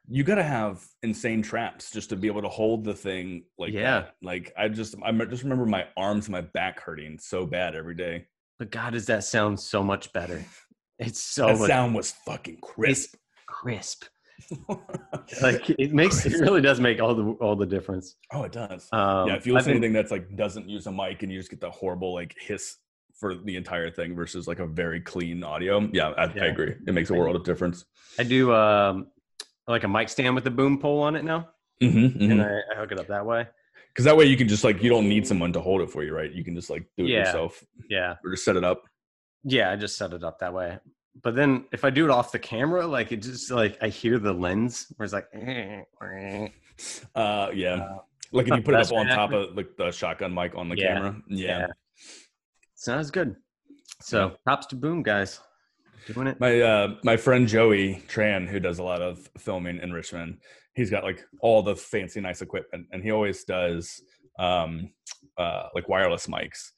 You gotta have insane traps just to be able to hold the thing like that. Like I just remember my arms and my back hurting so bad every day. But God, does that sound so much better? It's so that much, sound was fucking crisp. Like it makes it really does make all the difference. Oh, it does. Yeah, if you listen to anything that's like doesn't use a mic and you just get the horrible like hiss for the entire thing versus like a very clean audio. Yeah, I agree. It makes a world of difference. I do like a mic stand with a boom pole on it now. Mm-hmm. And I hook it up that way. Because that way you can just like, you don't need someone to hold it for you, right? You can just like do it yourself. Yeah. Or just set it up. Yeah, I just set it up that way. But then if I do it off the camera, like it just like, I hear the lens where it's like. Like if you put it up on top of like the shotgun mic on the camera. Yeah. Sounds good. So props to boom guys, doing it. My friend Joey Tran, who does a lot of filming in Richmond, he's got like all the fancy nice equipment, and he always does like wireless mics.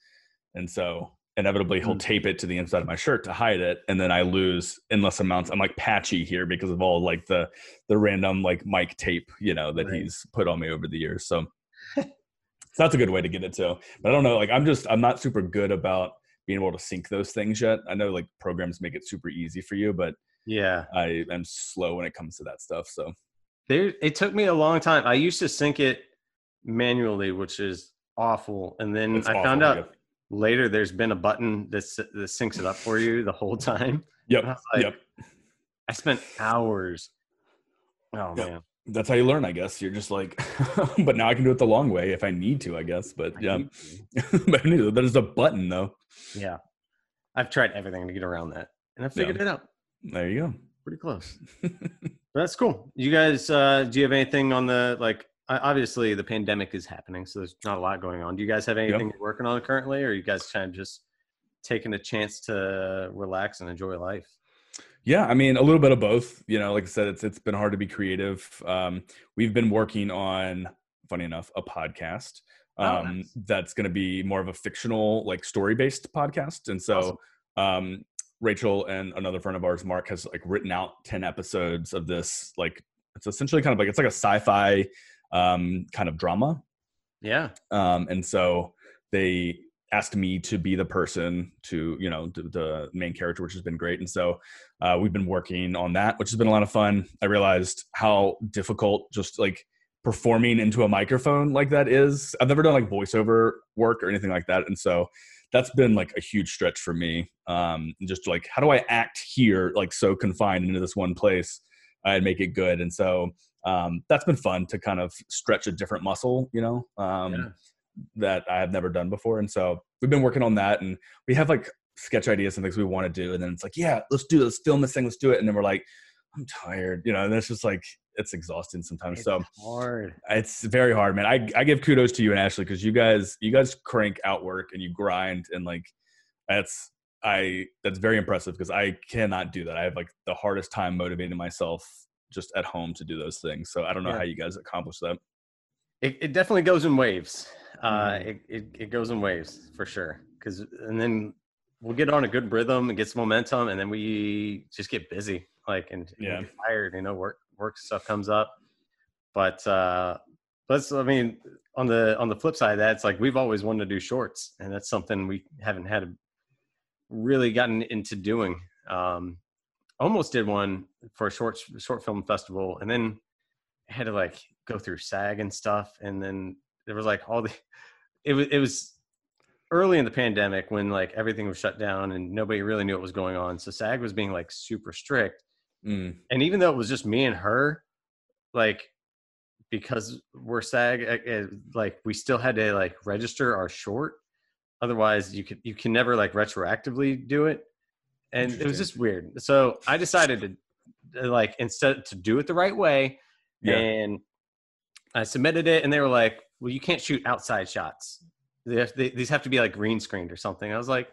And so inevitably he'll tape it to the inside of my shirt to hide it, and then I lose endless amounts. I'm like patchy here because of all like the random like mic tape, you know, that he's put on me over the years. So. So that's a good way to get it too. But I don't know, like I'm not super good about being able to sync those things yet. I know like programs make it super easy for you, but yeah, I am slow when it comes to that stuff. So it took me a long time. I used to sync it manually, which is awful. And then found out later there's been a button that syncs it up for you the whole time. Yep. I spent hours. Oh man. That's how you learn, I guess. You're just like, but now I can do it the long way if I need to, I guess. But yeah, but there's a button though. Yeah, I've tried everything to get around that, and I figured it out. There you go. Pretty close. That's cool. You guys, do you have anything on the like? Obviously, the pandemic is happening, so there's not a lot going on. Do you guys have anything you're working on currently, or are you guys kind of just taking a chance to relax and enjoy life? Yeah, I mean, a little bit of both. You know, like I said, it's been hard to be creative. We've been working on, funny enough, a podcast that's going to be more of a fictional, like story-based podcast. And so Rachel and another friend of ours, Mark, has like written out 10 episodes of this. Like, it's essentially kind of like, it's like a sci-fi kind of drama. Yeah. And so they asked me to be the person to, you know, the main character, which has been great. And so we've been working on that, which has been a lot of fun. I realized how difficult just like performing into a microphone like that is. I've never done like voiceover work or anything like that. And so that's been like a huge stretch for me. Just like, how do I act here? Like so confined into this one place and make it good. And so that's been fun to kind of stretch a different muscle, you know? That I have never done before. And so we've been working on that, and we have like sketch ideas and things we want to do. And then it's like, yeah, let's film this thing. Let's do it. And then we're like, I'm tired, you know, and that's just like, it's exhausting sometimes. It's so hard. It's very hard, man. I give kudos to you and Ashley, cause you guys crank out work and you grind. And like, that's very impressive, cause I cannot do that. I have like the hardest time motivating myself just at home to do those things. So I don't know how you guys accomplish that. It definitely goes in waves. It goes in waves for sure. And then we'll get on a good rhythm and get some momentum, and then we just get busy, like, and get tired, you know, work stuff comes up. But, I mean, on the flip side of that, it's like, we've always wanted to do shorts, and that's something we haven't really gotten into doing. Almost did one for a short film festival, and then I had to like go through SAG and stuff. And then there was like it was early in the pandemic when like everything was shut down and nobody really knew what was going on. So SAG was being like super strict. And even though it was just me and her, like, because we're SAG, like we still had to like register our short. Otherwise you can never like retroactively do it. And it was just weird. So I decided to like instead to do it the right way. Yeah. And I submitted it, and they were like, well, you can't shoot outside shots. These have to be like green screened or something. I was like,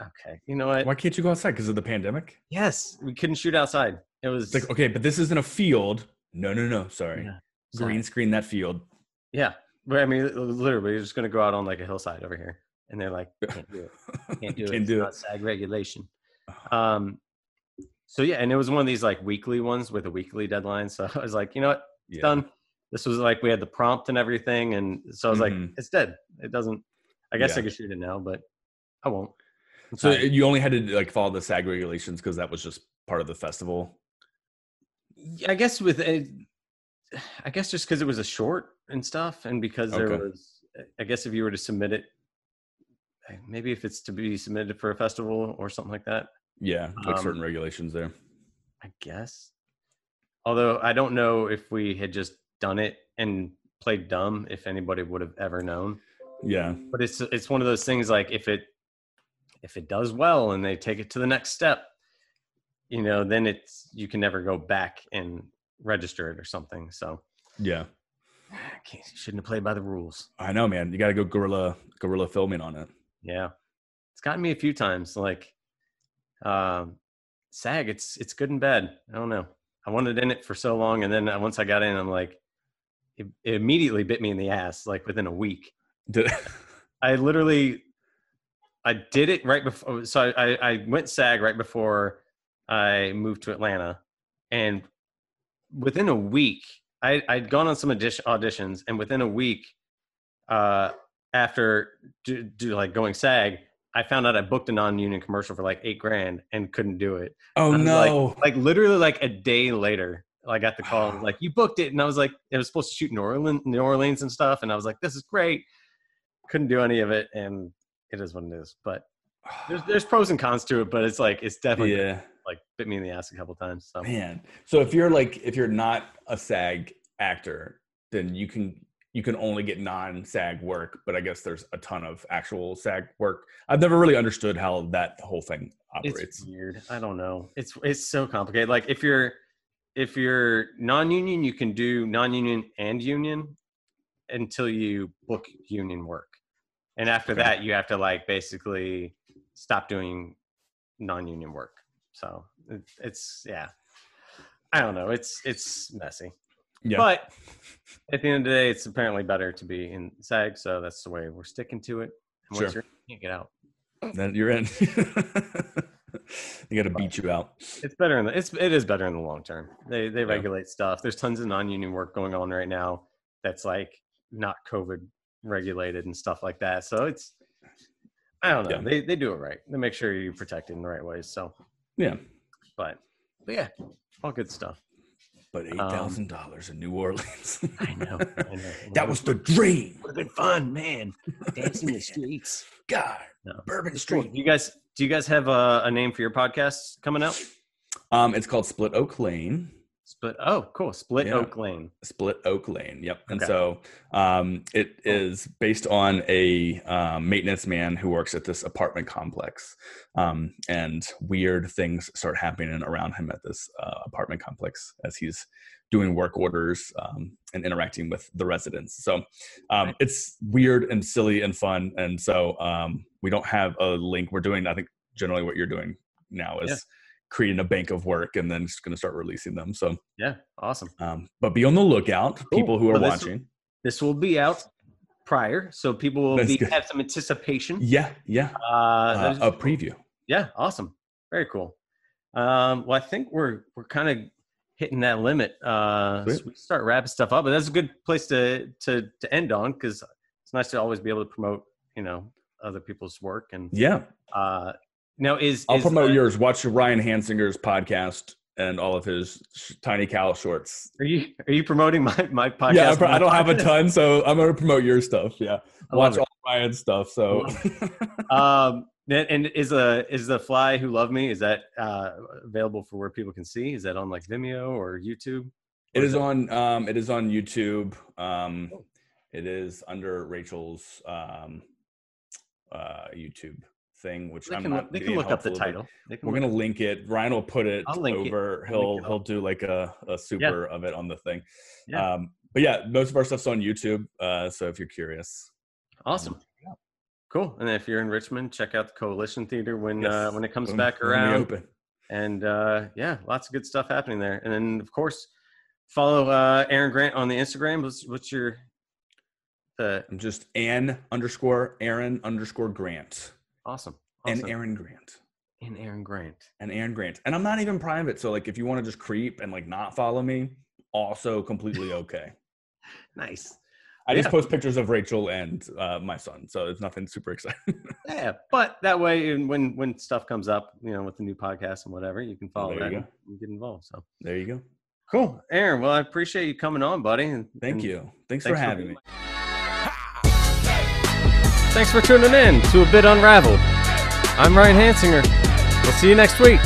okay, you know what? Why can't you go outside? Because of the pandemic? Yes, we couldn't shoot outside. It was it's like, okay, but this isn't a field. No, sorry. Yeah, green screen that field. Yeah. I mean, literally, you're just going to go out on like a hillside over here. And they're like, can't do it. Can't do it. It's not SAG regulation. So yeah, and it was one of these like weekly ones with a weekly deadline. So I was like, you know what? It's done. This was like, we had the prompt and everything. And so I was like, it's dead. It doesn't, I guess I could shoot it now, but I won't. So you only had to like follow the SAG regulations because that was just part of the festival? I guess just because it was a short and stuff, and because there was, I guess if you were to submit it, maybe if it's to be submitted for a festival or something like that. Yeah, like certain regulations there. I guess. Although I don't know if we had just done it and played dumb, if anybody would have ever known. Yeah. But it's one of those things like if it does well and they take it to the next step, you know, then you can never go back and register it or something. So yeah. Shouldn't have played by the rules. I know, man. You got to go guerrilla filming on it. Yeah. It's gotten me a few times. Like, SAG, it's good and bad. I don't know. I wanted in it for so long. And then once I got in, I'm like, it immediately bit me in the ass, like within a week. I did it right before. So I went SAG right before I moved to Atlanta. And within a week, I'd gone on some auditions, and within a week after like going SAG, I found out I booked a non-union commercial for like $8,000 and couldn't do it. Oh no! Like literally like a day later, I got the call like, you booked it, and I was like, it was supposed to shoot in New Orleans and stuff, and I was like, this is great. Couldn't do any of it, and it is what it is. But there's pros and cons to it, but it's like it's definitely like bit me in the ass a couple times. So. Man, so if you're not a SAG actor, then you can only get non-SAG work, but I guess there's a ton of actual SAG work. I've never really understood how that whole thing operates. It's weird. I don't know. It's so complicated. Like if you're non-union, you can do non-union and union until you book union work. And after that, you have to like basically stop doing non-union work. So I don't know. It's messy. Yeah. But at the end of the day, it's apparently better to be in SAG, so that's the way we're sticking to it. And once you're in, you can't get out. Then you're in. They got to beat you out. It's better in it is better in the long term. They regulate stuff. There's tons of non-union work going on right now that's like not COVID regulated and stuff like that. So it's, I don't know. Yeah. They do it right. They make sure you're protected in the right ways. So yeah, but yeah, all good stuff. But $8,000 in New Orleans. I know. That was the dream. Would have been fun, man. Dancing in the streets. God, no. Bourbon Street. Cool. Do you guys have a name for your podcast coming out? It's called Split Oak Lane. Split Oak Lane. Split Oak Lane. Yep. And so it is based on a maintenance man who works at this apartment complex, and weird things start happening around him at this apartment complex as he's doing work orders and interacting with the residents. So it's weird and silly and fun. And so we don't have a link. We're doing, I think, generally what you're doing now is creating a bank of work and then just going to start releasing them. So yeah, awesome. But be on the lookout, people who are watching. This will be out prior, so people will have some anticipation. Yeah, yeah. A preview. Yeah, awesome. Very cool. Well, I think we're kind of hitting that limit. So we start wrapping stuff up, but that's a good place to end on, because it's nice to always be able to promote, you know, other people's work and now I'll promote yours. Watch Ryan Hansinger's podcast and all of his Tiny Cow shorts. Are you promoting my podcast? Yeah, I don't have a ton, so I'm going to promote your stuff. Yeah, watch all Ryan's stuff. So, and is the Fly Who Loved Me? Is that available for where people can see? Is that on like Vimeo or YouTube? It is on YouTube. It is under Rachel's YouTube thing, which I'm not. They can look up the title. We're gonna link it. Ryan will put it over. He'll do like a super of it on the thing. Yeah. But yeah, most of our stuff's on YouTube. So if you're curious, awesome. Cool. And if you're in Richmond, check out the Coalition Theater when it comes back around. Open. And yeah, lots of good stuff happening there. And then of course, follow Aaron Grant on the Instagram. What's your? I'm just Aaron_Grant. Awesome. And Aaron Grant. And I'm not even private. So like, if you want to just creep and like not follow me, also completely okay. Nice. I just post pictures of Rachel and my son, so it's nothing super exciting. Yeah, but that way, when stuff comes up, you know, with the new podcast and whatever, you can follow that and get involved. So there you go. Cool, Aaron. Well, I appreciate you coming on, buddy. Thank you. Thanks for having me. Thanks for tuning in to A Bit Unraveled. I'm Ryan Hansinger. We'll see you next week.